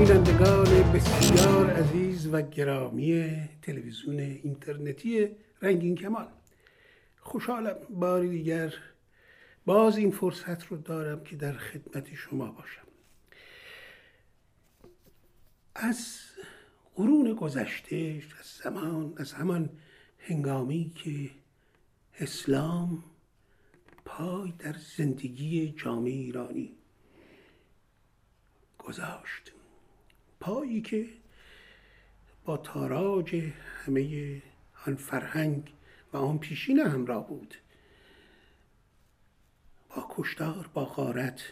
بینندگان بسیار عزیز و گرامی تلویزیون اینترنتی رنگین کمان، خوشحالم باری دیگر باز این فرصت رو دارم که در خدمت شما باشم. از قرون گذشته، از همان هنگامی که اسلام پای در زندگی جامعه ایرانی گذاشت، پایی که با تاراج همه آن فرهنگ و آن پیشینه همراه بود، با کشتار، با غارت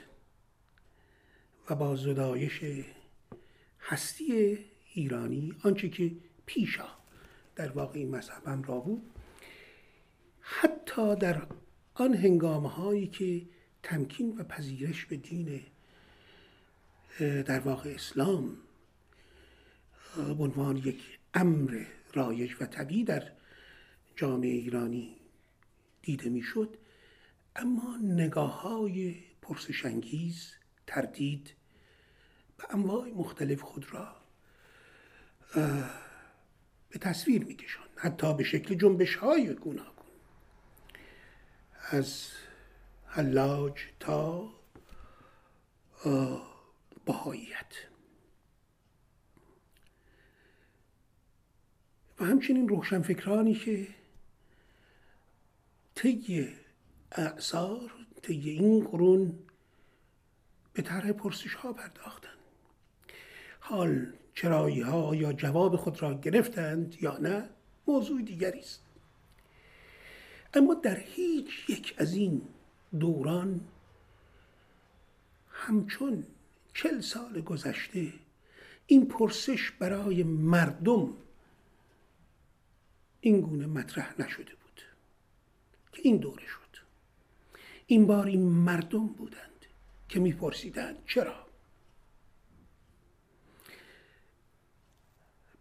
و با زدایش هستی ایرانی، آنچه که پیشا در واقع این مذهب همراه بود، حتی در آن هنگامهایی که تمکین و پذیرش به دین در واقع اسلام به عنوان یک امر رایج و طبیعی در جامعه ایرانی دیده میشد، اما نگاه‌های پرسش انگیز، تردید به انواع مختلف خود را به تصویر می‌کشاند، حتی به شکل جنبش‌های گوناگون، از حلاج تا بهاییت. و همچنین روشنفکرانی که طی اعصار، طی این قرون به طرح پرسش ها پرداختند. حال چرایی ها یا جواب خود را گرفتند یا نه، موضوع دیگری است. اما در هیچ یک از این دوران همچون 40 سال گذشته این پرسش برای مردم این گونه مطرح نشده بود که این دوره شد. این بار این مردم بودند که میپرسیدند چرا.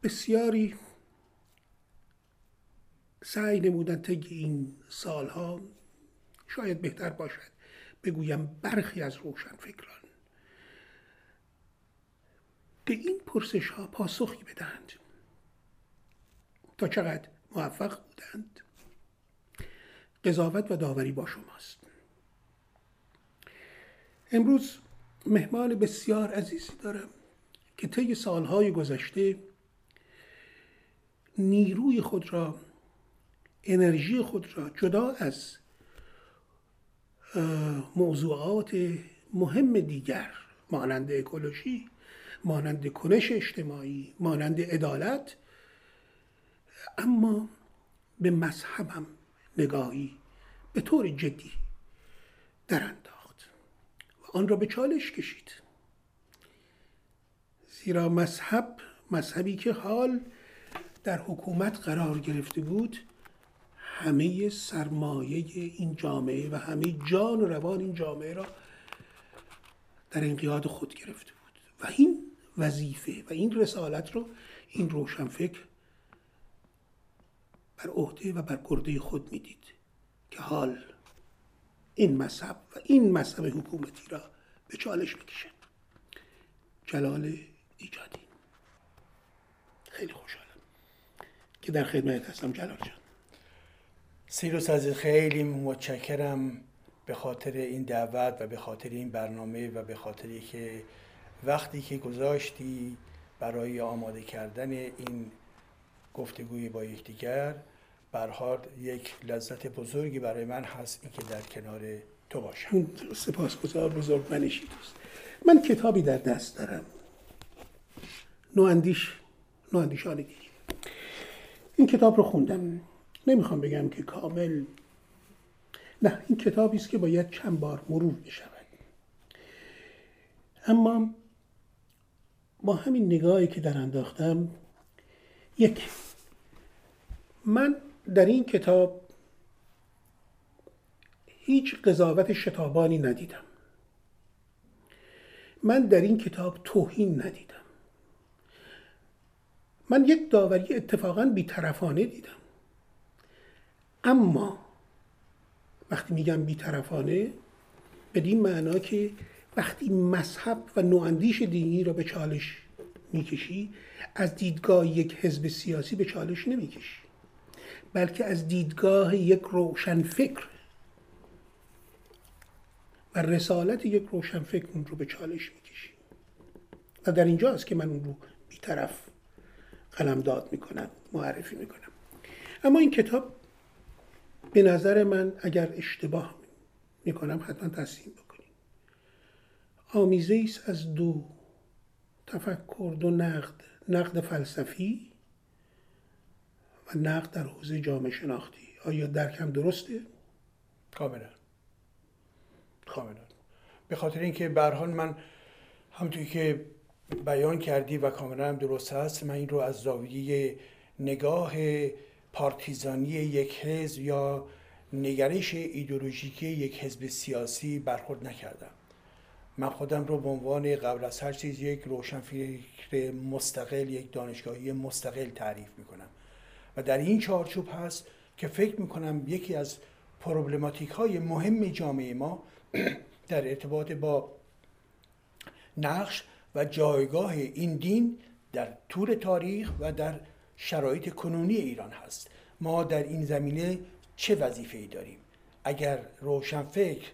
بسیاری سعی نمودند طی این سالها، شاید بهتر باشد بگویم برخی از روشنفکران، که این پرسش ها پاسخی بدهند. تا چقدر موفق بودند، قضاوت و داوری با شماست. امروز مهمان بسیار عزیزی دارم که طی سالهای گذشته نیروی خود را، انرژی خود را جدا از موضوعات مهم دیگر مانند اکولوژی، مانند کنش اجتماعی، مانند عدالت، اما به مذهب هم نگاهی به طور جدی در انداخت و آن را به چالش کشید. زیرا مذهبی که حال در حکومت قرار گرفته بود، همه سرمایه این جامعه و همه جان و روان این جامعه را در انقیاد خود گرفته بود و این وظیفه و این رسالت رو این روشنفکر بر عهده و بر گرده خود میدید که حال این مذهب و این مذهب حکومتی را به چالش میکشند. جلال ایجادی. خیلی خوشحالم که در خدمت هستم جلال جان. سیروس عزیز، خیلی متشکرم به خاطر این دعوت و به خاطر این برنامه و به خاطری که وقتی که گذاشتی برای آماده کردن این گفتگوی با یکدیگر. به هر حال یک لذت بزرگی برای من هست اینکه در کنار تو باشم. سپاسگزار بزرگ منشی دوست. من کتابی در دست دارم، نواندیشانگی. این کتاب رو خوندم. نمیخوام بگم که کامل، نه، این کتابی است که باید چند بار مرور بشود، اما با همین نگاهی که در انداختم، یک، من در این کتاب هیچ قضاوت شتابانی ندیدم. من در این کتاب توهین ندیدم. من یک داوری اتفاقاً بی‌طرفانه دیدم. اما وقتی میگم بی‌طرفانه، بدین معنا که وقتی مذهب و نواندیش دینی را به چالش میکشی از دیدگاه یک حزب سیاسی به چالش نمیکشی، بلکه از دیدگاه یک روشنفکر و رسالت یک روشنفکر اون رو به چالش میکشی و در اینجا است که من اون رو بی‌طرف قلمداد میکنم، معرفی میکنم. اما این کتاب به نظر من اگر اشتباه میکنم حتما تصحیح بکنید، آمیزه ایست از دو تفکر، دو نقد فلسفی و نقد در حوزه جامعه شناختی. آیا درکم درسته؟ کاملا. به خاطر اینکه به هر حال من همونطوری که بیان کردی و کاملا هم درست هست، من این رو از زاویه نگاه پارتیزانی یک حزب یا نگرش ایدئولوژیکی یک حزب سیاسی برخورد نکردم. من خودم رو به عنوان قبل از هر چیز یک روشنفکر مستقل، یک دانشگاهی مستقل تعریف میکنم و در این چارچوب هست که فکر میکنم یکی از پروبلماتیک های مهم جامعه ما در ارتباط با نقش و جایگاه این دین در طول تاریخ و در شرایط کنونی ایران هست. ما در این زمینه چه وظیفه‌ای داریم؟ اگر روشنفکر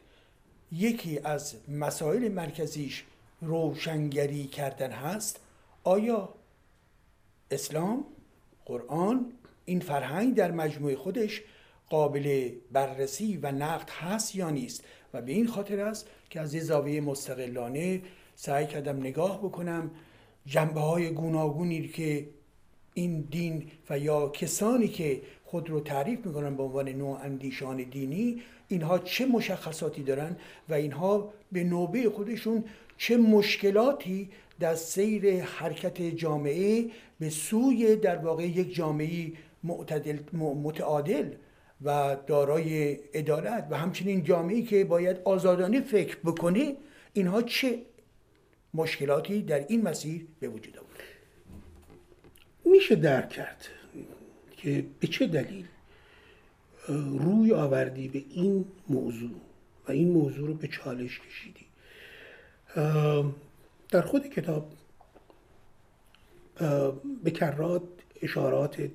یکی از مسائل مرکزیش روشنگری کردن هست، آیا اسلام، قرآن، این فرهنگ در مجموع خودش قابل بررسی و نقد هست یا نیست؟ و به این خاطر است که از زاویه مستقلانه سعی کردم نگاه بکنم، جنبه‌های گوناگونی که این دین و یا کسانی که خود رو تعریف میکنن به عنوان نواندیشان دینی، اینها چه مشخصاتی دارن و اینها به نوبه خودشون چه مشکلاتی در سیر حرکت جامعه به سوی در واقع یک جامعه متعادل و دارای عدالت و همچنین جامعه‌ای که باید آزادانه فکر بکنه، اینها چه مشکلاتی در این مسیر به وجود آورد. میشه درک کرد که به چه دلیل روی آوردی به این موضوع و این موضوع رو به چالش کشیدی. در خود کتاب به کرات اشاراتت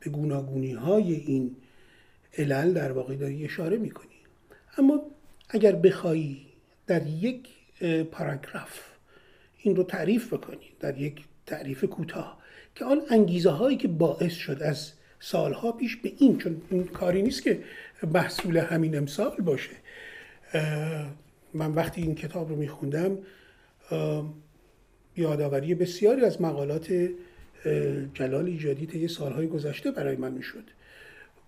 به گوناگونی های این علل در واقع داری اشاره میکنی، اما اگر بخوایی در یک پاراگراف این رو تعریف بکنی، در یک تعریف کوتاه که آن انگیزه هایی که باعث شد از سالها پیش به این، چون این کاری نیست که محصول همین امسال باشه، من وقتی این کتاب رو میخوندم یادآوری بسیاری از مقالات جلال ایجادی طی سالهای گذشته برای من میشد،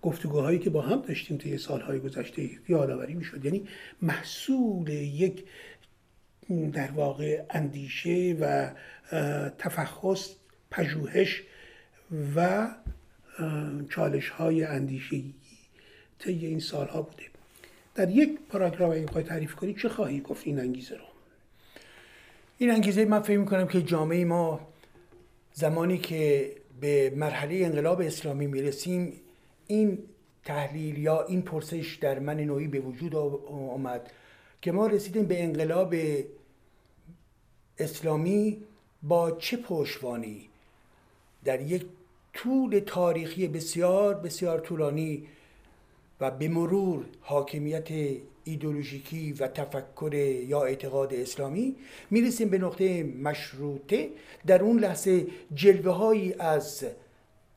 گفتگوهایی که با هم داشتیم طی سالهای گذشته یادآوری میشد. یعنی محصول یک در واقع اندیشه و تفحص، پژوهش و چالش‌های اندیشه‌ای طی این سال‌ها بوده. در یک پاراگراف اگه بخوای تعریف کنی چه خواهی گفت این انگیزه رو؟ این انگیزه، من فکر می‌کنم که جامعه ما زمانی که به مرحله انقلاب اسلامی می‌رسیم، این تحلیل یا این پرسش در من نوعی به وجود آمد که ما رسیدیم به انقلاب اسلامی با چه پشتوانی، در یک طول تاریخی بسیار بسیار طولانی و به مرور حاکمیت ایدئولوژیکی و تفکر یا اعتقاد اسلامی میرسیم به نقطه مشروطه. در اون لحظه جلوه‌هایی از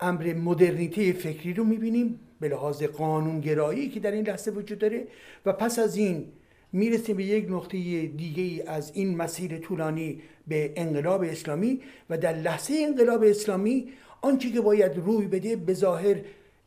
امر مدرنیته فکری رو میبینیم به لحاظ قانونگرایی که در این لحظه وجود داره و پس از این میرسیم به یک نقطه دیگه از این مسیر طولانی به انقلاب اسلامی و در لحظه انقلاب اسلامی آنچه که باید روی بده به ظاهر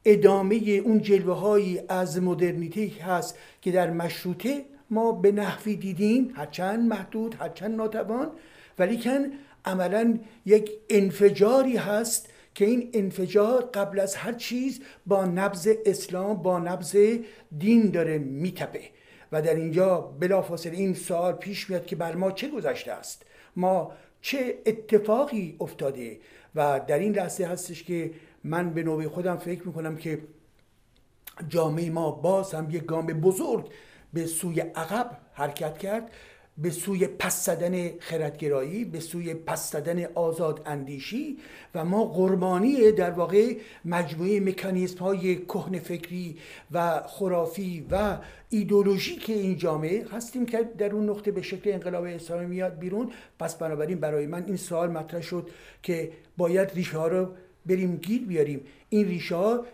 ادامه اون جلوه‌هایی از مدرنیته هست که در مشروطه ما به نحوی دیدیم، هرچند محدود، هرچند ناتوان، ولیکن عملاً یک انفجاری هست که این انفجار قبل از هر چیز با نبض اسلام، با نبض دین داره میتپه و در اینجا بلافاصله این سوال پیش میاد که بر ما چه گذشته است، ما چه اتفاقی افتاده و در این لحظه هستش که من به نوبه خودم فکر میکنم که جامعه ما باز هم یک گام بزرگ به سوی عقب حرکت کرد به سوی پس زدن خردگرایی، به سوی پس زدن آزاد اندیشی و ما قربانی در واقع مجموعه مکانیزم‌های کهن فکری و خرافی و ایدئولوژی که این جامعه هستیم که در اون نقطه به شکل انقلاب اسلامی میاد بیرون. پس بنابراین برای من این سوال مطرح شد که باید ریشه‌ها رو بریم گیر بیاریم. این ریشه‌ها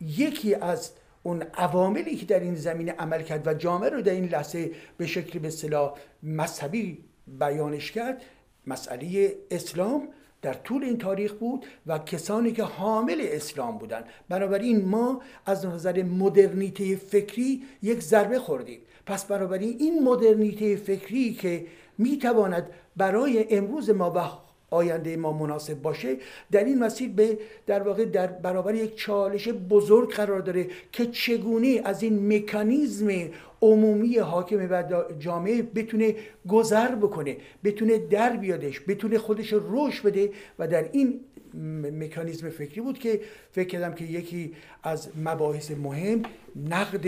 یکی از اون عواملی که در این زمینه عمل کرد و جامعه رو در این لحظه به شکل به اصطلاح مذهبی بیانش کرد، مسئله اسلام در طول این تاریخ بود و کسانی که حامل اسلام بودند. بنابراین ما از نظر مدرنیته فکری یک ضربه خوردیم. پس بنابراین این مدرنیته فکری که میتواند برای امروز ما و آینده ما مناسب باشه، در این مسیر به در واقع در برابر یک چالش بزرگ قرار داره که چگونه از این مکانیزم عمومی حاکم و جامعه بتونه گذر بکنه، بتونه در بیادش، بتونه خودش رشد بده. و در این مکانیزم فکری بود که فکر کردم که یکی از مباحث مهم نقد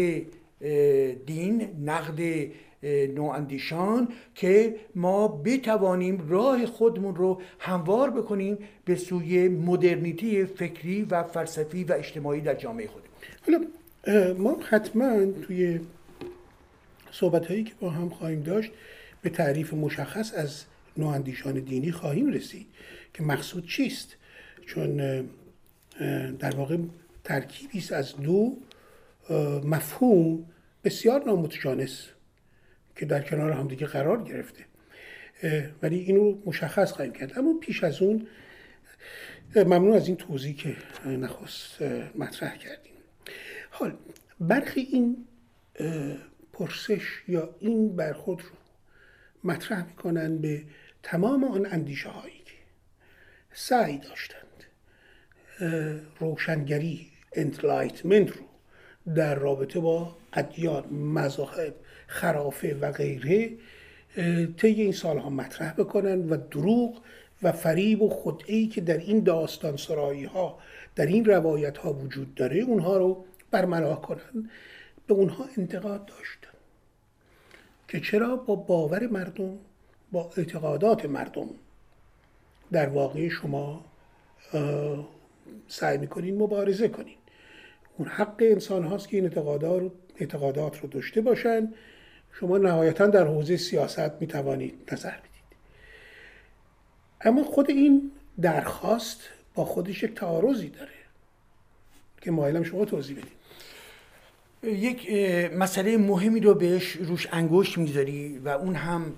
دین، نقد نواندیشان، که ما بتوانیم راه خودمون رو هموار بکنیم به سوی مدرنیته فکری و فلسفی و اجتماعی در جامعه خودمون. حالا ما حتما توی صحبت‌هایی که با هم خواهیم داشت به تعریف مشخص از نواندیشان دینی خواهیم رسید که مقصود چیست، چون در واقع ترکیبی است از دو مفهوم بسیار نامتجانس که در کنار هم دیگه قرار گرفته، ولی اینو مشخص خواهیم کرد. اما پیش از اون ممنون از این توضیحی که نخست مطرح کردیم. حال برخی این پرسش یا این برخورد رو مطرح میکنن به تمام آن اندیشه هایی که سعی داشتند روشنگری، انتلایتمنت رو در رابطه با ادیان، مذاهب، خرافه و غیره طی این سالها مطرح بکنن و دروغ و فریب و خدعه‌ای که در این داستان سرایی ها، در این روایت ها وجود داره، اونها رو برملاه کنن. به اونها انتقاد داشتن که چرا با باور مردم، با اعتقادات مردم در واقع شما سعی میکنین مبارزه کنین. اون حق انسان هاست که این اعتقادات رو داشته باشن. شما نهایتاً در حوزه سیاست میتوانید نظر بدید، اما خود این درخواست با خودش یک تعارضی داره که مایلم شما توضیح بدید. یک مسئله مهمی رو بهش روش انگشت میذاری و اون هم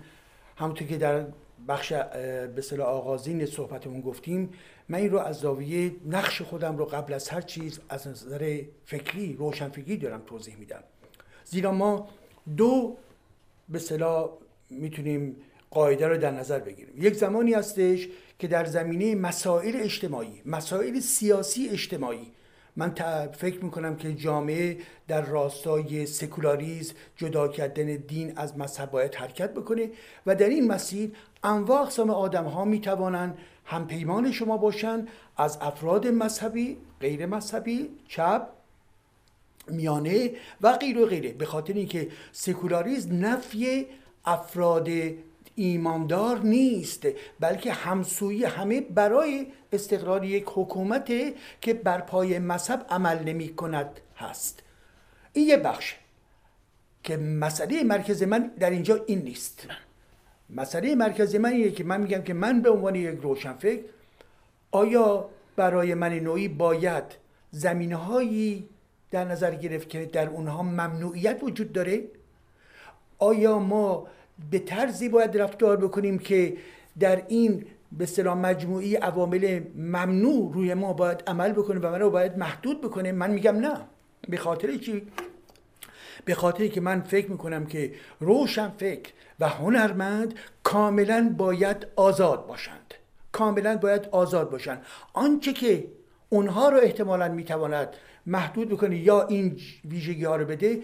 همونطور که در بخش به اصطلاح آغازین صحبتمون گفتیم، من این رو از زاویه نقش خودم رو قبل از هر چیز از نظر فکری، روشنفکری دارم توضیح میدم. زیرا ما دو به اصطلاح میتونیم قاعده رو در نظر بگیریم. یک زمانی هستش که در زمینه مسائل اجتماعی، مسائل سیاسی اجتماعی، من فکر میکنم که جامعه در راستای سکولاریسم، جدا کردن دین از مذهب، باید حرکت بکنه و در این مسیر انواع اقسام آدم ها میتوانند هم پیمان شما باشند، از افراد مذهبی، غیر مذهبی، چپ، میانه و غیر و غیره. به خاطر اینکه سکولاریسم نفی افراد ایماندار نیست، بلکه همسویی همه برای استقرار یک حکومت که بر پای مذهب عمل نمی کند هست. این یه بخش که مسئله مرکز من در اینجا این نیست. مسئله مرکز من اینه که من میگم که من به عنوان یک روشنفکر، آیا برای من نوعی باید زمینهایی در نظر گرفت که در اونها ممنوعیت وجود داره؟ آیا ما به طرزی باید رفتار بکنیم که در این به اصطلاح مجموعی عوامل ممنوع روی ما باید عمل بکنه و من رو باید محدود بکنه؟ من میگم نه. به خاطر چی؟ به خاطر که من فکر میکنم که روشنفکر و هنرمند کاملا باید آزاد باشند، کاملا باید آزاد باشند. آنچه که اونها رو احتمالا میتواند محدود بکنه یا این ویژگی ها رو بده،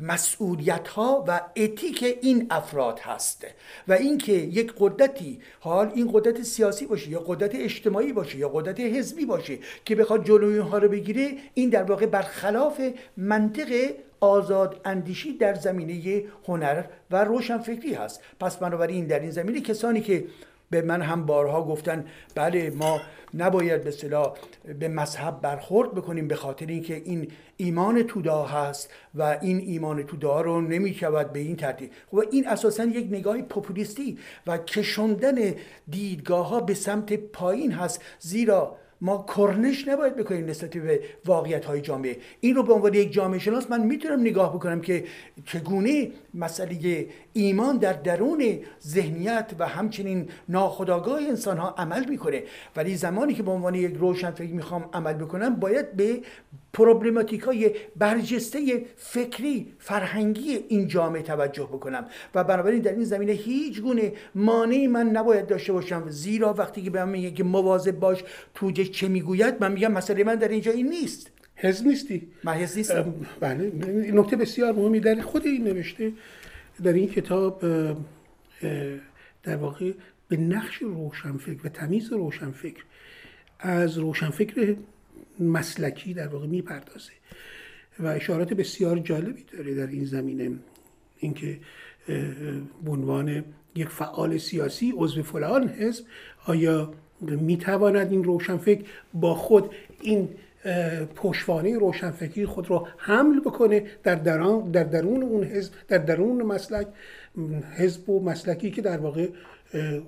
مسئولیت ها و اتیک این افراد هست و اینکه یک قدرتی، حال این قدرت سیاسی باشه یا قدرت اجتماعی باشه یا قدرت حزبی باشه، که بخواد جلوی ها رو بگیره، این در واقع برخلاف منطق آزاد اندیشی در زمینه هنر و روشنفکری هست. پس بنابراین در این زمینه کسانی که به من هم بارها گفتن بله ما نباید به اصطلاح به مذهب برخورد بکنیم به خاطر اینکه این ایمان توده‌ها هست و این ایمان توده‌ها رو نمی‌شود به این ترتیب. خب این اساساً یک نگاه پاپولیستی و کشوندن دیدگاه‌ها به سمت پایین هست، زیرا ما کرنش نباید بکنیم نسبت به واقعیت‌های جامعه. این رو به عنوان یک جامعه شناس من میتونم نگاه بکنم که چگونه مسئله ایمان در درون ذهنیت و همچنین ناخودآگاه انسان‌ها عمل میکنه، ولی زمانی که به عنوان یک روشنفکر میخوام عمل بکنم باید به پروبلماتیک‌های برجسته فکری فرهنگی این جامعه توجه بکنم و بنابراین در این زمینه هیچ گونه مانعی من نباید داشته باشم، زیرا وقتی که به من میگه که مواظب باش توجه چه میگوید، من میگم مسئله من در اینجا این نیست. حزب نیستی؟ من حزب نیستم. بله، نکته بسیار مهمی در خود این نوشته در این کتاب در واقع به نقش روشنفکر و تمیز روشنفکر از روشنفکر مسلکی در واقع میپردازه و اشارات بسیار جالبی داره در این زمینه، اینکه به عنوان یک فعال سیاسی عضو فلان حزب آیا میتواند این روشنفکر با خود این پشوانه روشنفکری خود را حمل بکنه در درون اون حزب، در درون مسلک، حزب و مسلکی که در واقع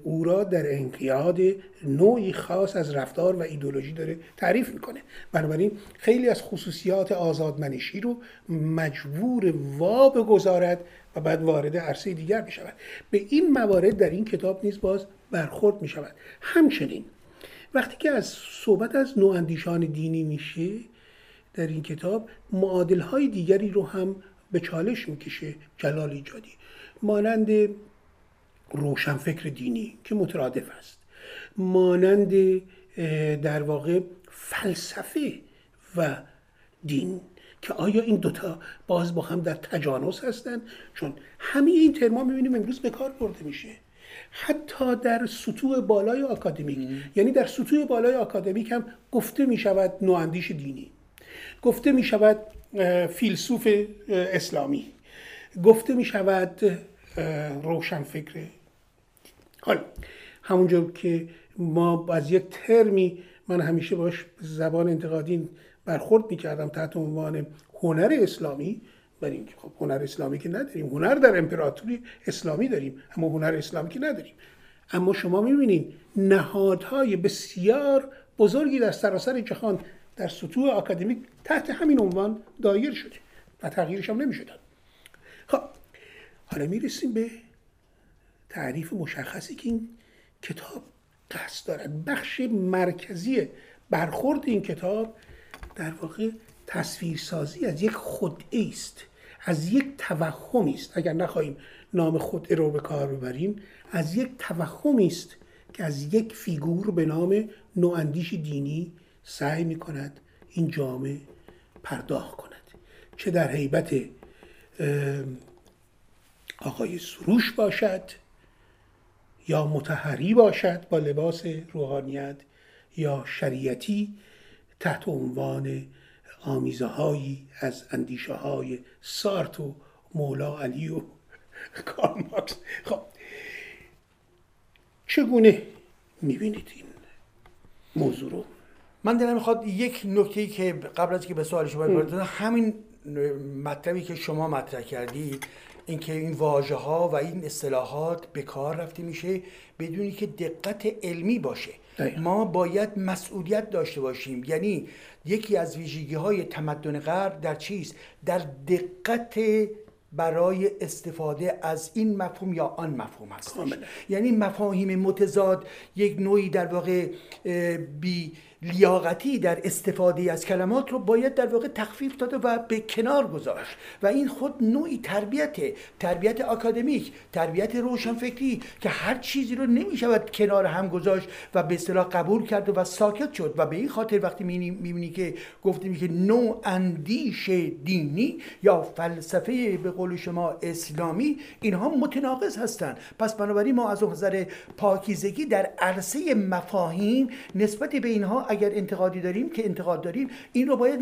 او را در انقیاد نوعی خاص از رفتار و ایدئولوژی داره تعریف میکنه. بنابراین خیلی از خصوصیات آزادمنشی رو مجبور واب گذارد و بعد وارد عرصه دیگر میشود. به این موارد در این کتاب نیز باز برخورد میشود. همچنین وقتی که از صحبت از نواندیشان دینی میشه در این کتاب معادلهای دیگری رو هم به چالش میکشه جلال ایجادی، مانند روشنفکر دینی که مترادف است، مانند در واقع فلسفه و دین که آیا این دوتا باز با هم در تجانس هستند، چون همه این ترما میبینیم امروز به کار برده میشه حتی در سطوح بالای آکادمیک. یعنی در سطوح بالای آکادمیک هم گفته میشود نواندیش دینی، گفته میشود فیلسوف اسلامی، گفته میشود روشنفکر. حالا همونجور که ما از یک ترمی من همیشه باش زبان انتقادی برخورد میکردم تحت عنوان هنر اسلامی، برای اینکه خب هنر اسلامی که نداریم، هنر در امپراتوری اسلامی داریم اما هنر اسلامی که نداریم. اما شما میبینید نهادهای بسیار بزرگی در سراسر جهان در سطوح آکادمیک تحت همین عنوان دایر شده و تغییرش هم نمیشدن. خب حالا میرسیم به تعریف مشخصی که این کتاب قصد دارد. بخش مرکزی برخورد این کتاب در واقع تصویرسازی از یک خدعه است، از یک توهمی است، اگر نخواهیم نام خدعه رو به کار ببریم، از یک توهمی است که از یک فیگور به نام نواندیش دینی سعی می‌کند این جامعه پرداخت کند، چه در هیبت آقای سروش باشد یا مطهری باشد با لباس روحانیت، یا شریعتی تحت عنوان آمیزه هایی از اندیشه های سارت و مولا علی و کارل مارکس. خب چگونه میبینید این موضوع رو؟ من دلم میخواد یک نکته‌ای که قبل از که به سوال شما برسم، همین مطلبی که شما مطرح کردید، اینکه این واژه ها و این اصطلاحات به کار رفته میشه بدونی که دقت علمی باشه. ما باید مسئولیت داشته باشیم. یعنی یکی از ویژگی های تمدن غرب در چیست؟ در دقت برای استفاده از این مفهوم یا آن مفهوم هست. یعنی مفاهیم متضاد یک نوعی در واقع بی لیاقتی در استفاده از کلمات رو باید در واقع تخفیف داده و به کنار گذاشت و این خود نوعی تربیت آکادمیک، تربیت روشنفکری که هر چیزی رو نمیشود کنار هم گذاشت و به اصطلاح قبول کرد و ساکت شد. و به این خاطر وقتی میبینی که گفتیم که نواندیش دینی یا فلسفه به قول شما اسلامی، اینها متناقض هستند. پس بنابراین ما از نظر پاکیزگی در عرصه مفاهیم نسبت به اینها اگر انتقادی داریم که انتقاد داریم، این رو باید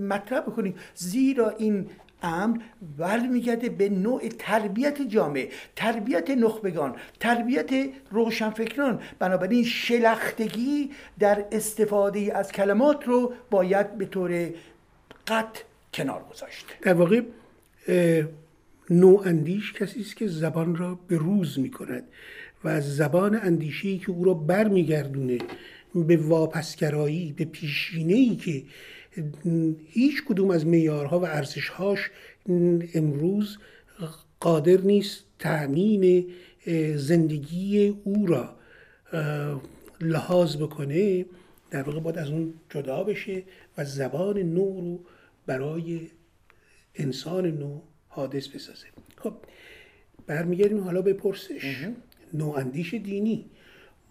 مطرح بکنیم، زیرا این امر برمیگرده به نوع تربیت جامعه، تربیت نخبگان، تربیت روشنفکران. بنابراین شلختگی در استفاده از کلمات رو باید به طور قطع کنار گذاشت. در واقع نواندیش کسی است که زبان را به روز می‌کند و از زبان اندیشه‌ای که او را برمیگردونه به واپسگرایی، به پیشینه‌ای که هیچ کدوم از معیارها و ارزشهاش امروز قادر نیست تأمین زندگی او را لحاظ بکنه، در واقع باید از اون جدا بشه و زبان نو رو برای انسان نو حادث بسازه. خب برمیگردیم حالا به پرسش نواندیش دینی.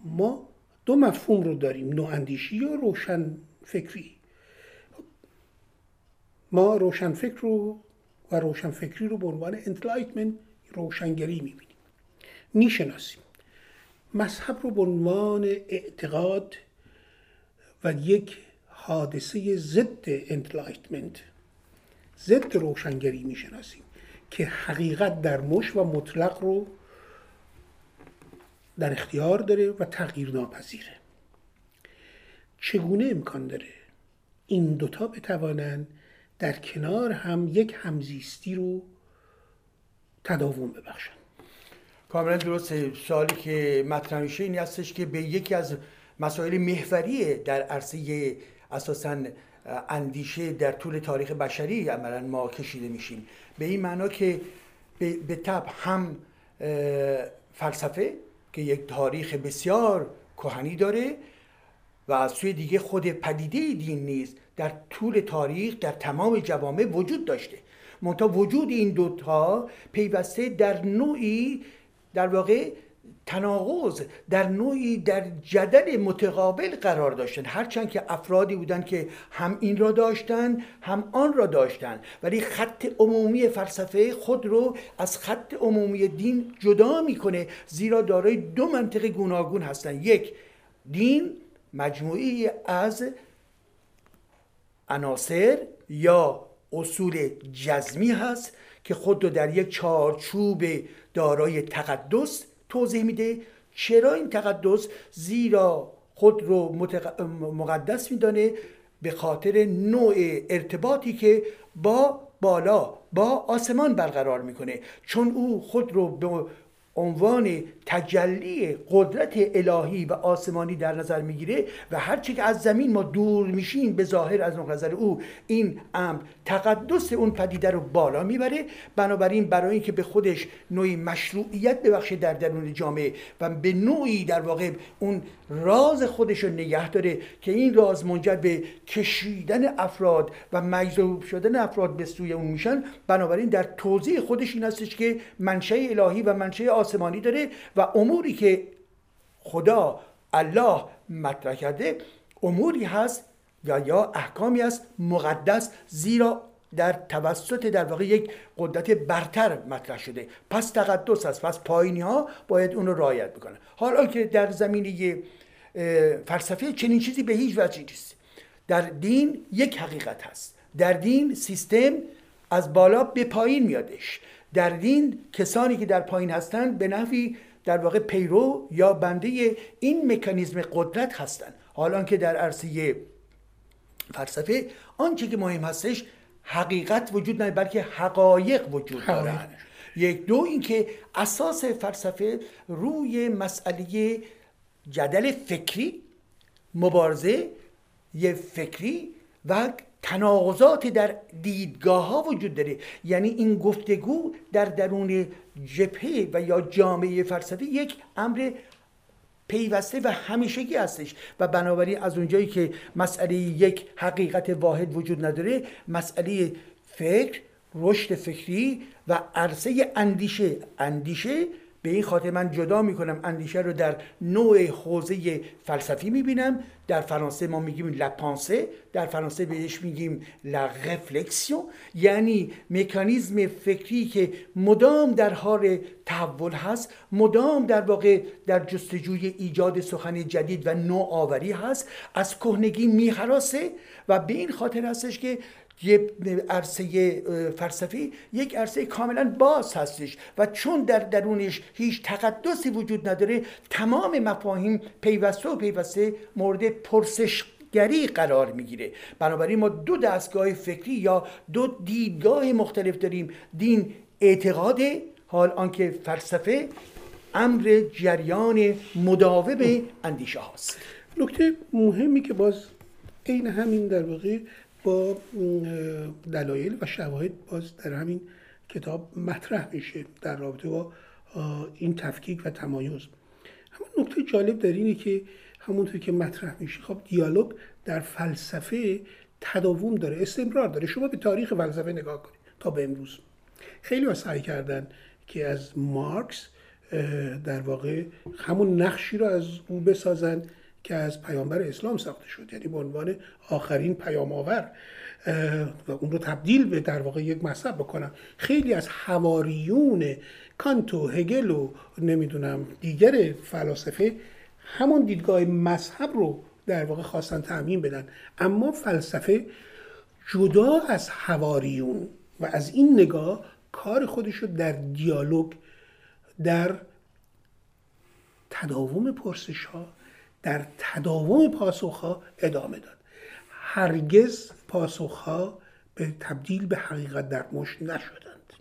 ما دو مفهوم رو داریم، نواندیشی یا روشن فکری. ما روشنفکر رو و روشنفکری رو به عنوان انتلایتمنت، روشنگری میبینیم، میشناسیم. مذهب رو به عنوان اعتقاد و یک حادثه ضد انتلایتمنت، ضد روشنگری میشناسیم که حقیقت در مش و مطلق رو در اختیار داره و تغییر ناپذیره. چگونه امکان داره این دوتا بتوانند در کنار هم یک همزیستی رو تداوم ببخشن؟ کاملا درسته. سوالی که مطرح میشه این هستش که به یکی از مسائل محوری در عرصه اساساً اندیشه در طول تاریخ بشری عملاً ما کشیده میشیم، به این معنا که به طب هم فلسفه که یک تاریخ بسیار کهنی داره و از سوی دیگه خود پدیده دین نیست در طول تاریخ در تمام جوامع وجود داشته، منتها وجود این دوتا پیوسته در نوعی در واقع تناقض، در نوعی در جدل متقابل قرار داشتن، هرچند که افرادی بودند که هم این را داشتند هم آن را داشتند، ولی خط عمومی فلسفه خود رو از خط عمومی دین جدا میکنه، زیرا دارای دو منطق گوناگون هستند. یک، دین مجموعی از عناصر یا اصول جزمی هست که خود رو در یک چارچوب دارای تقدس توضیح میده. چرا این تقدس؟ زیرا خود رو مقدس میدانه به خاطر نوع ارتباطی که با بالا، با آسمان برقرار میکنه، چون او خود رو به عنوان تجلی قدرت الهی و آسمانی در نظر میگیره و هرچی که از زمین ما دور میشیم به ظاهر از نظر او این امر تقدس اون پدیده رو بالا میبره. بنابراین برای اینکه به خودش نوعی مشروعیت ببخشه در درون جامعه و به نوعی در واقع اون راز خودش رو نگه داره که این راز منجر به کشیدن افراد و مجذوب شدن افراد به سوی اون میشن، بنابراین در توضیح خودش این هستش که منشأ الهی و منشأ آسمانی داره و اموری که خدا، الله مطرح کرده اموری هست یا احکامی است مقدس، زیرا در توسط در واقع یک قدرت برتر مطرح شده، پس تقدس است، پس پایینی ها باید اون رو رعایت بکنن. حالا که در زمینه فلسفه چنین چیزی به هیچ وجه نیست. در دین یک حقیقت هست، در دین سیستم از بالا به پایین میادش، در دین کسانی که در پایین هستند به نحوی در واقع پیرو یا بنده این مکانیزم قدرت هستند. حالا که در عرصه فلسفه آنچه که مهم هستش حقیقت وجود نداره، بلکه حقایق وجود دارند. یک، دو اینکه اساس فلسفه روی مسئله جدل فکری، مبارزه فکری و تناقضات در دیدگاه ها وجود داره، یعنی این گفتگو در درون جبهه و یا جامعه فلسفی یک امر پیوسته و همیشگی هستش و بنابراین از اونجایی که مسئله یک حقیقت واحد وجود نداره، مسئله فکر، رشد فکری و عرصه اندیشه به این خاطر من جدا میکنم اندیشه رو در نوع حوزه فلسفی میبینم. در فرانسه ما میگیم لپانسه، در فرانسه بهش میگیم لرفلکسیون، یعنی مکانیزم فکری که مدام در حال تحول هست، مدام در واقع در جستجوی ایجاد سخن جدید و نوآوری هست، از کهنگی میخراسه و به این خاطر هستش که یک عرصه فلسفی یک عرصه کاملا باز هستش و چون در درونش هیچ تقدسی وجود نداره، تمام مفاهیم پیوسته مورد پرسشگری قرار میگیره. بنابراین ما دو دستگاه فکری یا دو دیدگاه مختلف داریم. دین اعتقاد، حال آنکه فلسفه امر جریان مداوم اندیشه هاست. نکته مهمی که باز این همین در واقع با دلایل و شواهد باز در همین کتاب مطرح میشه در رابطه با این تفکیک و تمایز. همون نکته جالب در اینه که همونطور که مطرح میشه، خب دیالوگ در فلسفه تداوم داره، استمرار داره. شما به تاریخ فلسفه نگاه کنید تا به امروز، خیلی ها سعی کردن که از مارکس در واقع همون نقشی رو از او بسازن که از پیامبر اسلام ساخته شد، یعنی به عنوان آخرین پیام آور، و اون رو تبدیل به در واقع یک مذهب بکنن. خیلی از حواریون کانت و هگل و نمیدونم دیگر فلاسفه همون دیدگاه مذهب رو در واقع خواستن تعمیم بدن، اما فلسفه جدا از حواریون و از این نگاه کار خودش رو در دیالوگ، در تداوم پرسش ها، در تداوم پاسخها ادامه داد. هرگز پاسخها به تبدیل به حقیقت درموش نشدند.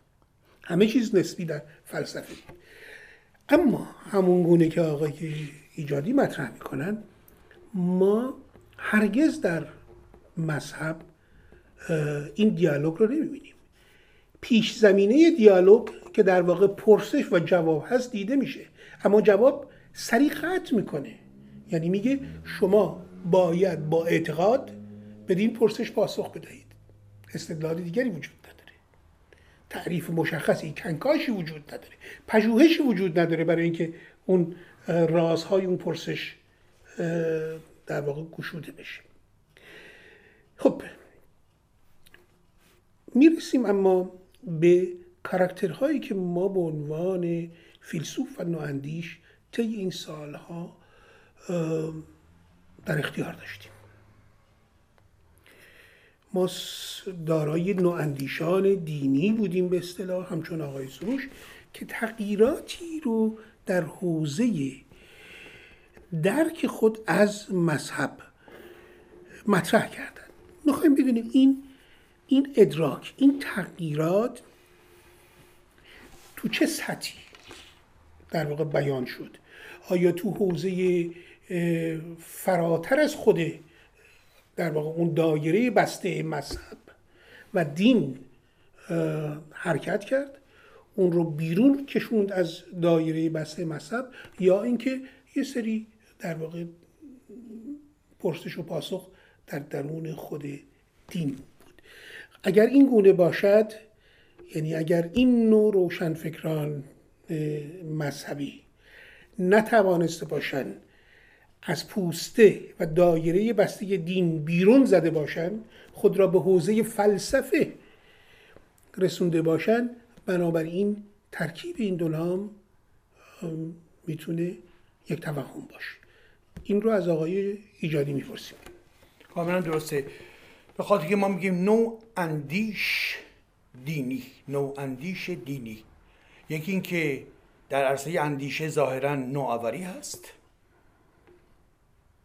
همه چیز نسبی در فلسفه. اما همون گونه که آقای ایجادی مطرح میکنن، ما هرگز در مذهب این دیالوگ رو نمیبینیم. پیش زمینه دیالوگ که در واقع پرسش و جواب هست دیده میشه، اما جواب سریع قطع میکنه. یعنی میگه شما باید با اعتقاد به این پرسش پاسخ بدهید. استدلال دیگری وجود نداره. تعریف مشخصی، کنکاشی وجود نداره. پژوهشی وجود نداره برای اینکه اون رازهای اون پرسش در واقع گشوده بشه. خب میرسیم اما به کاراکترهایی که ما به عنوان فیلسوف و نواندیش طی این سالها در اختیار داشتیم. ما دارای نواندیشان دینی بودیم به اصطلاح، همچون آقای سروش، که تغییراتی رو در حوزه درک خود از مذهب مطرح کردن. میخوایم بدونیم این ادراک، این تغییرات تو چه سطحی در واقع بیان شد؟ آیا تو حوزه فراتر از خود در واقع اون دایره بسته مذهب و دین حرکت کرد، اون رو بیرون کشوند از دایره بسته مذهب، یا اینکه یه سری در واقع پرسش و پاسخ در درون خود دین بود؟ اگر این گونه باشد، یعنی اگر این نوع روشنفکران مذهبی نتوانسته باشند از پوسته و دایره بسته دین بیرون زده باشند، خود را به حوزه فلسفه رسونده باشند، بنابراین ترکیب این دو نام میتونه یک توهم باشه. این رو از آقای ایجادی میپرسیم. کاملا درسته. به خاطر که ما میگیم نواندیش دینی، نواندیش دینی، یکی این که در عرصه اندیشه ظاهراً نوآوری هست،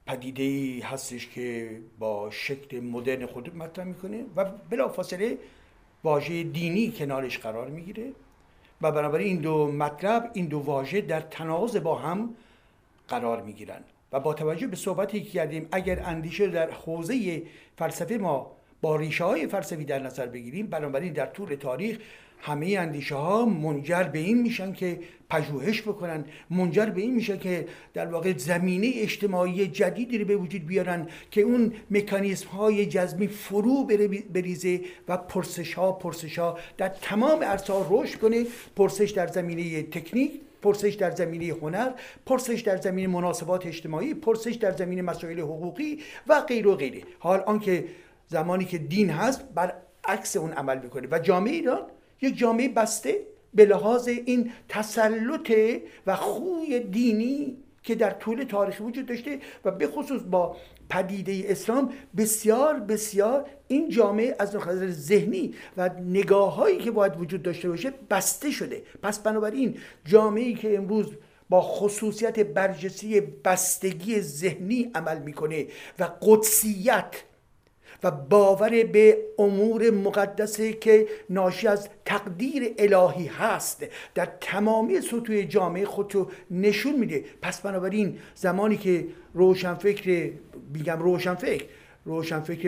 پدیده‌ای هستش که با شکل مدرن خود مطرح میکنه و بلافاصله واژه دینی کنارش قرار میگیره و بنابراین این دو مطلب، این دو واژه در تناقض با هم قرار میگیرن. و با توجه به صحبتی که کردیم، اگر اندیشه در حوزه فلسفه ما با ریشه‌های فلسفی در نظر بگیریم، بنابراین در طول تاریخ همه اندیشه ها منجر به این میشن که پژوهش بکنن، منجر به این میشه که در واقع زمینه اجتماعی جدیدی رو به وجود بیارن که اون مکانیزم های جزمی فرو بریزه و پرسش ها در تمام عرصه ها رشد کنه. پرسش در زمینه تکنیک، پرسش در زمینه هنر، پرسش در زمینه مناسبات اجتماعی، پرسش در زمینه مسائل حقوقی و غیر و غیره. حال آنکه زمانی که دین هست برعکس اون عمل میکنه و جامعه ایران یک جامعه بسته به لحاظ این تسلط و خوی دینی که در طول تاریخ وجود داشته و به خصوص با پدیده اسلام بسیار بسیار این جامعه از نظر ذهنی و نگاه‌هایی که باید وجود داشته باشه بسته شده. پس بنابراین جامعه‌ای که امروز با خصوصیت برجسته بستگی ذهنی عمل میکنه و قدسیت و باور به امور مقدسه که ناشی از تقدیر الهی هست در تمامی سطوح جامعه خودتو نشون میده. پس بنابراین زمانی که روشنفکر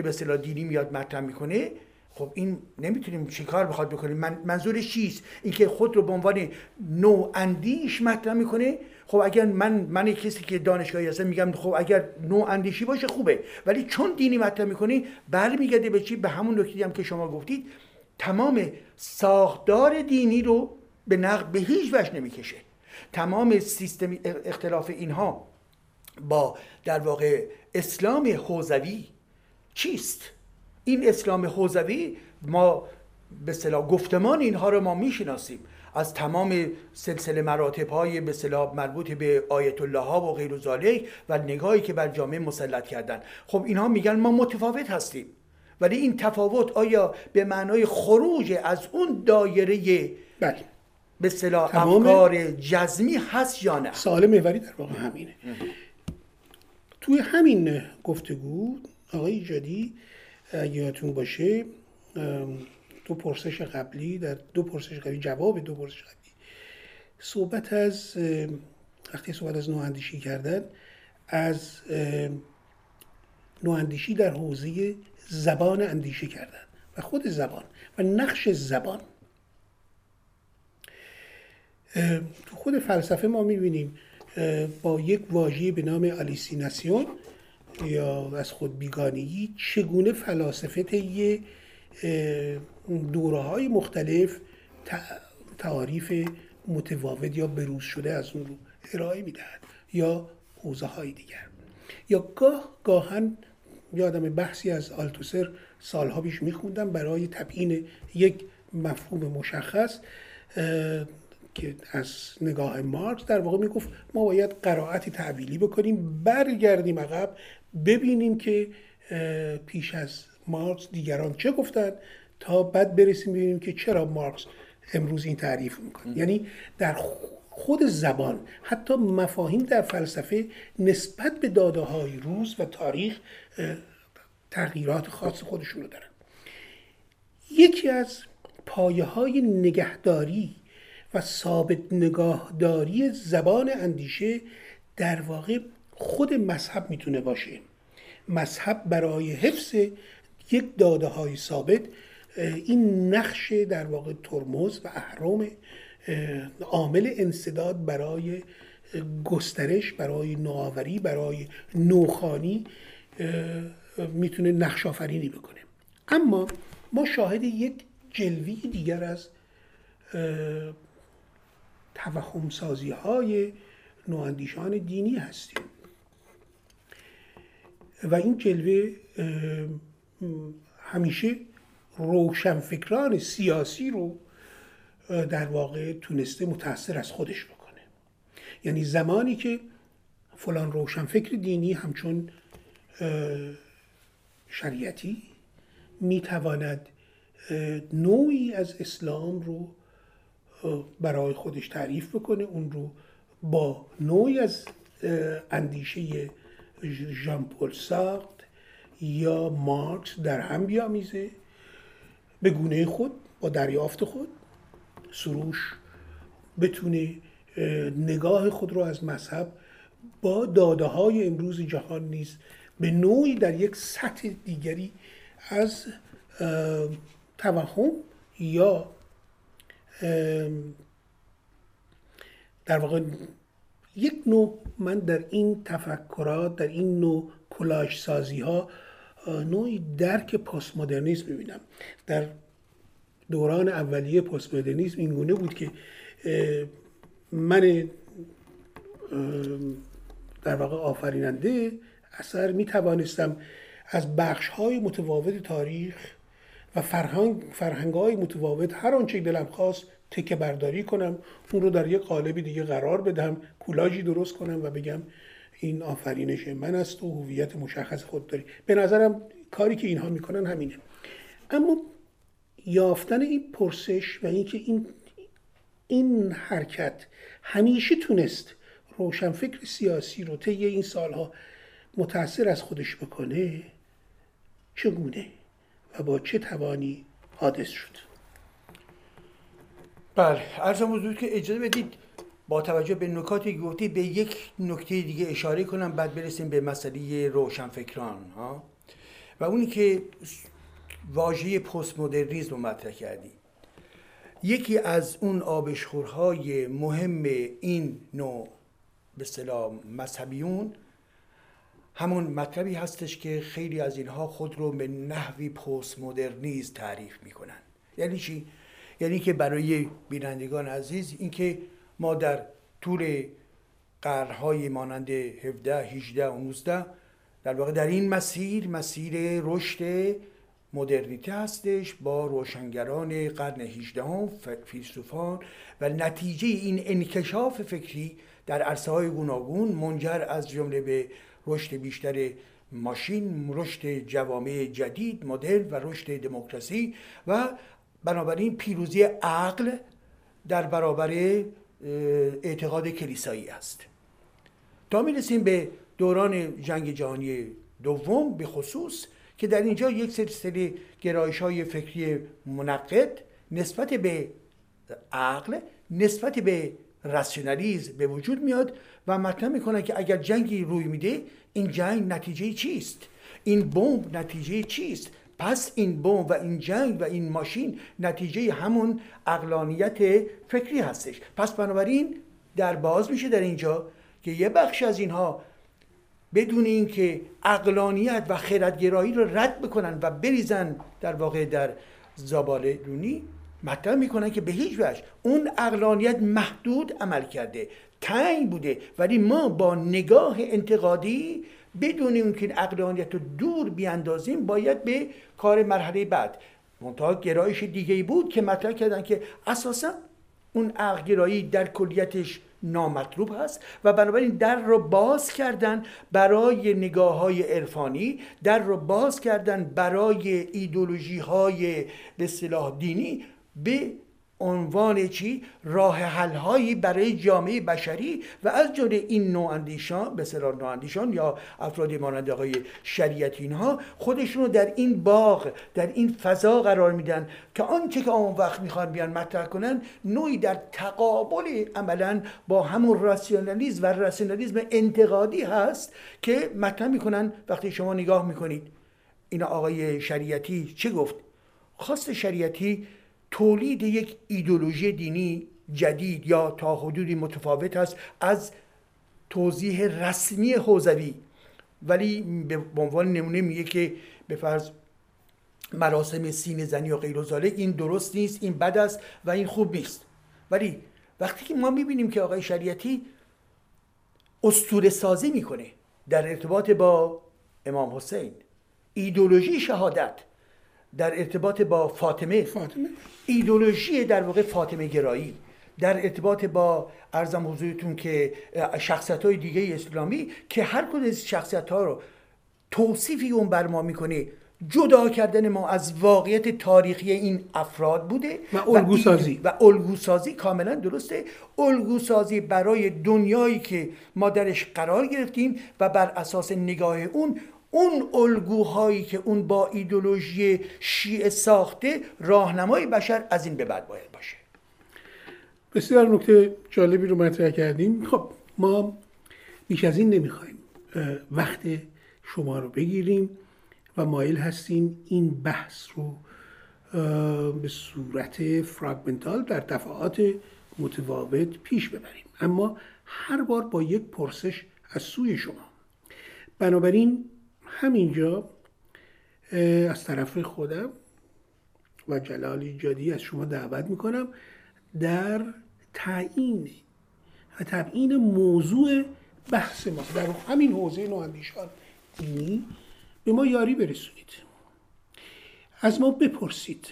به اصطلاح دینی میاد مطرح میکنه، خب این نمیتونیم چیکار بخواد بکنیم؟ منظورش چیست؟ اینکه خود رو به عنوان نواندیش مطرح میکنه. خب اگر من کسی که دانشگاهی هستم میگم خب اگر نواندیشی باشه خوبه، ولی چون دینی مطرح میکنی برمیگرده به چی؟ به همون نکته‌ای هم که شما گفتید، تمام ساختار دینی رو به نقد به هیچ وجه نمیکشه. تمام سیستم اختلاف اینها با در واقع اسلام حوزوی چیست؟ این اسلام حوزوی ما به اصطلاح گفتمان اینها رو ما میشناسیم، از تمام سلسله مراتب های به اصطلاح مربوط به آیت الله ها و غیر ذالک و نگاهی که بر جامعه مسلط کردن. خب اینها میگن ما متفاوت هستیم، ولی این تفاوت آیا به معنای خروج از اون دایره به اصطلاح افکار جزمی هست یا نه؟ سوال محوری در واقع همینه. توی همین گفتگو آقای ایجادی یادتون باشه در دو پرسش قبلی جواب دو پرسش قبلی وقتی صحبت از نواندیشی کردن، از نواندیشی در حوزه زبان اندیشه کردن و خود زبان و نقش زبان. تو خود فلسفه ما می‌بینیم با یک واژه به نام آلیسیناسیون یا از خود بیگانگی چگونه فلاسفه طی دوره‌های مختلف تعاریف متواوت یا بروز شده از اون رو ارائه میدهد یا حوزه‌های دیگر. یا گاهن یادم بحثی از آلتوسر سالها پیش میخوندم برای تبیین یک مفهوم مشخص که از نگاه مارکس در واقع میگفت ما باید قرائت تعبیلی بکنیم، برگردیم عقب ببینیم که پیش از مارکس دیگران چه گفتن تا بعد برسیم ببینیم که چرا مارکس امروز این تعریف میکنه. یعنی در خود زبان حتی مفاهیم در فلسفه نسبت به داده‌های روز و تاریخ تغییرات خاص خودشون رو دارن. یکی از پایه‌های نگهداری و ثابت نگاهداری زبان اندیشه در واقع خود مذهب میتونه باشه. مذهب برای حفظ یک داده‌های ثابت این نقش در واقع ترمز و اهرام عامل انسداد برای گسترش، برای نوآوری، برای نوخوانی میتونه نقش آفرینی بکنه. اما ما شاهد یک جلوه دیگر از توهمسازی های نواندیشان دینی هستیم و این جلوه همیشه روشنفکران سیاسی رو در واقع تونسته متأثر از خودش بکنه. یعنی زمانی که فلان روشنفکر دینی همچون شریعتی میتواند نوعی از اسلام رو برای خودش تعریف بکنه، اون رو با نوعی از اندیشه ژان پل سارتر یا مارکس در هم بیامیزه به گونه خود، با دریافت خود. سروش بتونه نگاه خود رو از مذهب با داده‌های امروز جهان نیز به نوعی در یک سطح دیگری از توهم یا در واقع یک نوع من در این تفکرات، در این نوع کلاژ سازی ها نوعی درک پست مدرنیسم میبینم. در دوران اولیه پست مدرنیسم این گونه بود که من در واقع آفریننده اثر میتوانستم از بخش های متفاوت تاریخ و فرهنگ های متفاوت هر آنچه دلم خواست تکه برداری کنم، اون رو در یه قالب دیگه قرار بدم، کولاژی درست کنم و بگم این آفرینش من است و هویت مشخص خود داری. به نظرم کاری که اینها میکنن همینه. اما یافتن این پرسش و اینکه این حرکت همیشه تونست روشنفکر سیاسی رو طی این سالها متأثر از خودش بکنه، چگونه و با چه توانی حادث شد؟ بله، عرضم حضور که اجازه بدید با توجه به نکاتی که گفتید به یک نکته دیگه اشاره کنم، بعد برسیم به مسئله روشنفکران ها و اونی که واژه پست مدرنیسم رو مطرح کردید. یکی از اون آبشخورهای مهم این نوع به اصطلاح مذهبیون همون مطلبی هستش که خیلی از اینها خود رو به نحوی پست مدرنیسم تعریف میکنن. یعنی چی؟ یعنی که برای بینندگان عزیز اینکه ما در طول قرن‌های مانند 17 18 و 19 در واقع در این مسیر رشد مدرنیته هستش با روشنگران قرن 18 فیلسوفان و نتیجه این انکشاف فکری در عرصه‌های گوناگون منجر از جمله به رشد بیشتر ماشین، رشد جوامع جدید مدرن و رشد دموکراسی و بنابراین پیروزی عقل در برابر اعتقاد کلیسایی است. تا می‌رسیم به دوران جنگ جهانی دوم به خصوص که در اینجا یک سلسله گرایش‌های فکری منقد نسبت به عقل، نسبت به راسیونالیسم به وجود میاد و مطرح میکنه که اگر جنگی روی میده این جنگ نتیجه چیست؟ این بمب نتیجه چیست؟ پس این بمب و این جنگ و این ماشین نتیجه همون عقلانیت فکری هستش. پس بنابراین در باز میشه در اینجا که یه بخش از اینها بدون اینکه عقلانیت و خردگرایی رو رد بکنن و بریزن در واقع در زباله‌دونی مطرح میکنن که به هیچ وجه اون عقلانیت محدود عمل کرده، تنگ بوده، ولی ما با نگاه انتقادی بدون اینکه عقلانیت رو دور بیاندازیم باید به کار مرحله بعد منتها گرایش دیگه‌ای بود که مطرح کردن که اساساً اون عقلگرایی در کلیتش نامطلوب هست و بنابراین در رو باز کردن برای نگاه‌های عرفانی، در رو باز کردن برای ایدئولوژی‌های به اصطلاح دینی به عنوان چی؟ راه حل‌هایی برای جامعه بشری و از جمله این نواندیشان به اصطلاح نواندیشان یا افراد مانند آقای شریعتی اینها خودشون رو در این باغ، در این فضا قرار میدن که آنچه که اون وقت میخوان بیان مطرح کنن نوعی در تقابل عملا با همون راسیونالیسم و راسیونالیسم انتقادی هست که مطرح میکنن. وقتی شما نگاه میکنید این آقای شریعتی چه گفت؟ خواست شریعتی تولید یک ایدئولوژی دینی جدید یا تا حدودی متفاوت است از توضیح رسمی حوزوی، ولی به عنوان نمونه میگه که به فرض مراسم سینه زنی و غیرزاله این درست نیست، این بد است و این خوب نیست. ولی وقتی که ما میبینیم که آقای شریعتی اسطوره سازی میکنه در ارتباط با امام حسین، ایدئولوژی شهادت در ارتباط با فاطمه. ایدئولوژی در واقع فاطمه گرایی در ارتباط با عرضم حضورتون که شخصیت‌های دیگه اسلامی که هر کدوم از شخصیت‌ها رو توصیفی اون بر ما می‌کنه، جدا کردن ما از واقعیت تاریخی این افراد بوده و الگوسازی کاملا درسته، الگوسازی برای دنیایی که ما درش قرار گرفتیم و بر اساس نگاه اون الگوهایی که اون با ایدئولوژی شیعه ساخته راهنمای بشر از این به بعد باید باشه. بسیار نکته جالبی رو مطرح کردیم. خب ما بیش از این نمیخوایم وقت شما رو بگیریم و مایل هستیم این بحث رو به صورت فراگمنتال در دفعات متفاوت پیش ببریم، اما هر بار با یک پرسش از سوی شما. بنابراین همینجا از طرف خودم و جلال ایجادی از شما دعوت میکنم در تعیین و تبیین موضوع بحث ما در همین حوزه نواندیشان دینی به ما یاری برسونید. از ما بپرسید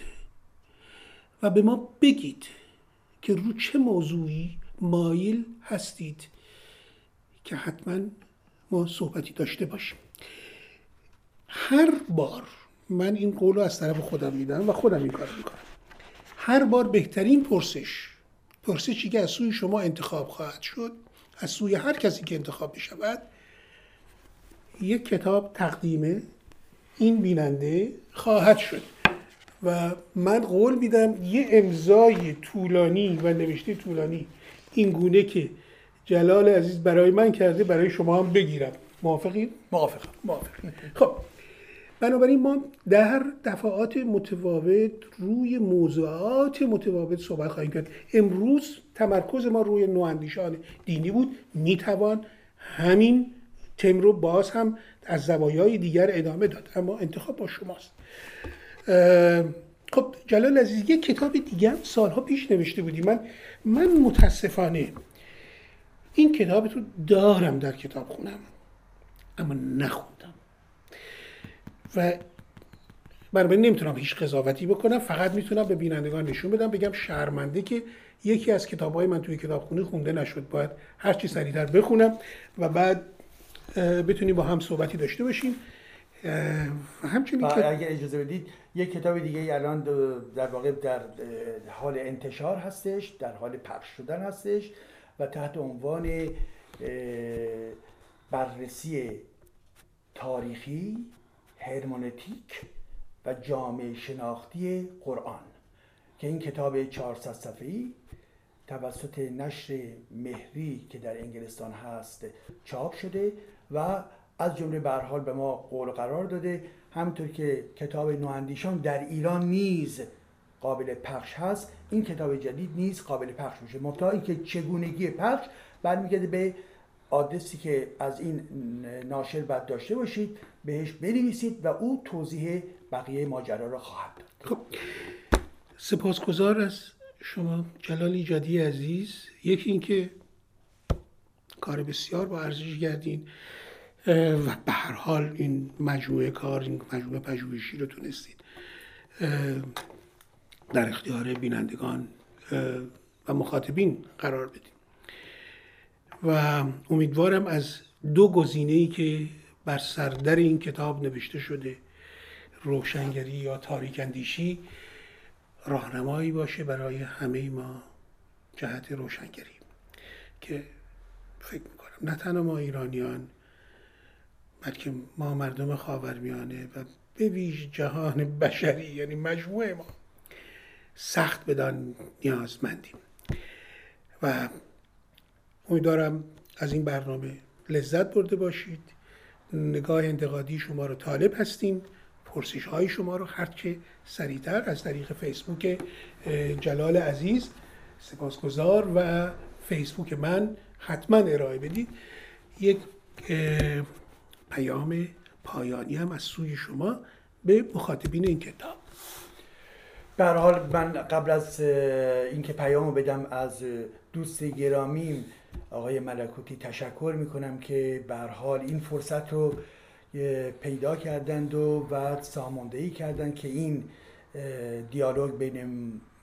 و به ما بگید که رو چه موضوعی مایل هستید که حتما ما صحبتی داشته باشیم. هر بار من این قول رو از طرف خودم میدم و خودم این کار میکنم، هر بار بهترین پرسشی که از سوی شما انتخاب خواهد شد، از سوی هر کسی که انتخاب بشود، یک کتاب تقدیم این بیننده خواهد شد و من قول میدم یه امضای طولانی و نوشته طولانی این گونه که جلال عزیز برای من کرده برای شما هم بگیرم. موافقید؟ موافقم. خب بنابراین ما در دفعات متفاوت روی موضوعات متفاوت صحبت خواهیم کرد. امروز تمرکز ما روی نواندیشان دینی بود. میتوان همین تم رو باز هم از زوایای دیگر ادامه داد، اما انتخاب با شماست. خب جلال عزیز یک کتاب دیگه سالها پیش نوشته بودی، من متاسفانه این کتابت رو دارم در کتاب خونم اما نخوندم و بنابراین نمیتونم هیچ قضاوتی بکنم، فقط میتونم به بینندگان نشون بدم، بگم شرمنده که یکی از کتابهای من توی کتابخونه خونده نشد. باید هر چی سریعتر بخونم و بعد بتونیم با هم صحبتی داشته باشیم. همچنین که اگه اجازه بدید یک کتاب دیگه الان در واقع در حال انتشار هستش، در حال پخش شدن هستش و تحت عنوان بررسی تاریخی، هرمنوتیک و جامعه شناختی قرآن که این کتاب 400 صفحه‌ای توسط نشر مهری که در انگلستان هست چاپ شده و از جمله به هر حال به ما قول و قرار داده. همونطور که کتاب نواندیشان در ایران نیز قابل پخش هست، این کتاب جدید نیز قابل پخش میشه. مبتدا اینکه چگونگی پخش برمیگرده به آدرسی که از این ناشر بعد داشته باشید، بهش بنویسید و او توضیح بقیه ماجرا را خواهد داد. خب سپاسگزار از شما جلال ایجادی عزیز. یکی اینکه کار بسیار با ارزش کردین و به هر حال این مجموعه کار، این مجموعه پژوهشی رو تونستید در اختیار بینندگان و مخاطبین قرار بدید و امیدوارم از دو گزینه‌ای که بر سردر این کتاب نوشته شده، روشنگری یا تاریک اندیشی، راهنمایی باشه برای همه ما جهت روشنگری که فکر می‌کنم نه تنها ما ایرانیان بلکه ما مردم خاورمیانه و به ویژه جهان بشری، یعنی مجموعه ما، سخت بدان نیازمندیم و امیدوارم از این برنامه لذت برده باشید. نگاه انتقادی شما رو طالب هستیم، پرسش های شما رو هرچه سریعتر از طریق فیسبوک جلال عزیز سپاسگزار و فیسبوک من حتما ارائه بدید. یک پیام پایانی هم از سوی شما به مخاطبین این کتاب. به هر حال من قبل از اینکه پیامو بدم از دوست گرامیم آقای ملکوتی تشکر میکنم که به هر حال این فرصت رو پیدا کردند و ساماندهی کردند که این دیالوگ بین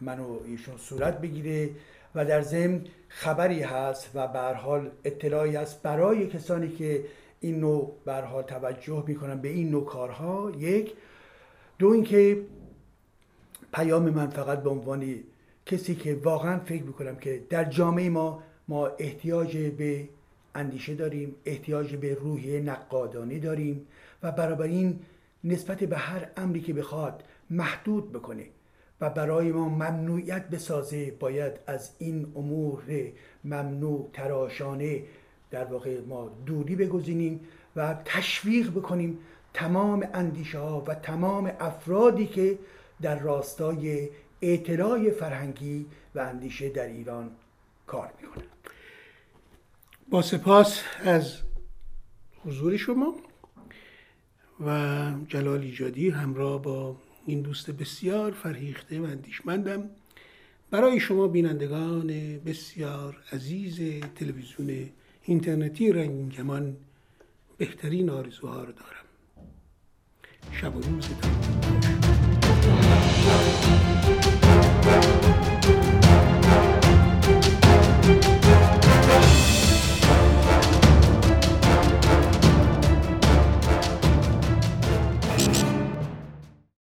من و ایشون صورت بگیره و در ضمن خبری هست و به هر حال اطلاعی هست برای کسانی که این نوع به هر حال توجه میکنن به این نوع کارها. یک. دو اینکه پیام من فقط به عنوان کسی که واقعا فکر میکنم که در جامعه ما احتیاج به اندیشه داریم، احتیاج به روحیه نقادانه داریم و برابر این نسبت به هر امری که بخواد محدود بکنه و برای ما ممنوعیت بسازه، باید از این امور ممنوع تراشانه در واقع ما دوری بگذینیم و تشویق بکنیم تمام اندیشه ها و تمام افرادی که در راستای اطلاع فرهنگی و اندیشه در ایران کار میکنند. با سپاس از حضور شما و جلال ایجادی همراه با این دوست بسیار فرهیخته و اندیشمندم برای شما بینندگان بسیار عزیز تلویزیون اینترنتی رنگین کمان بهترین آرزوها رو دارم. شب و روزتون خوش.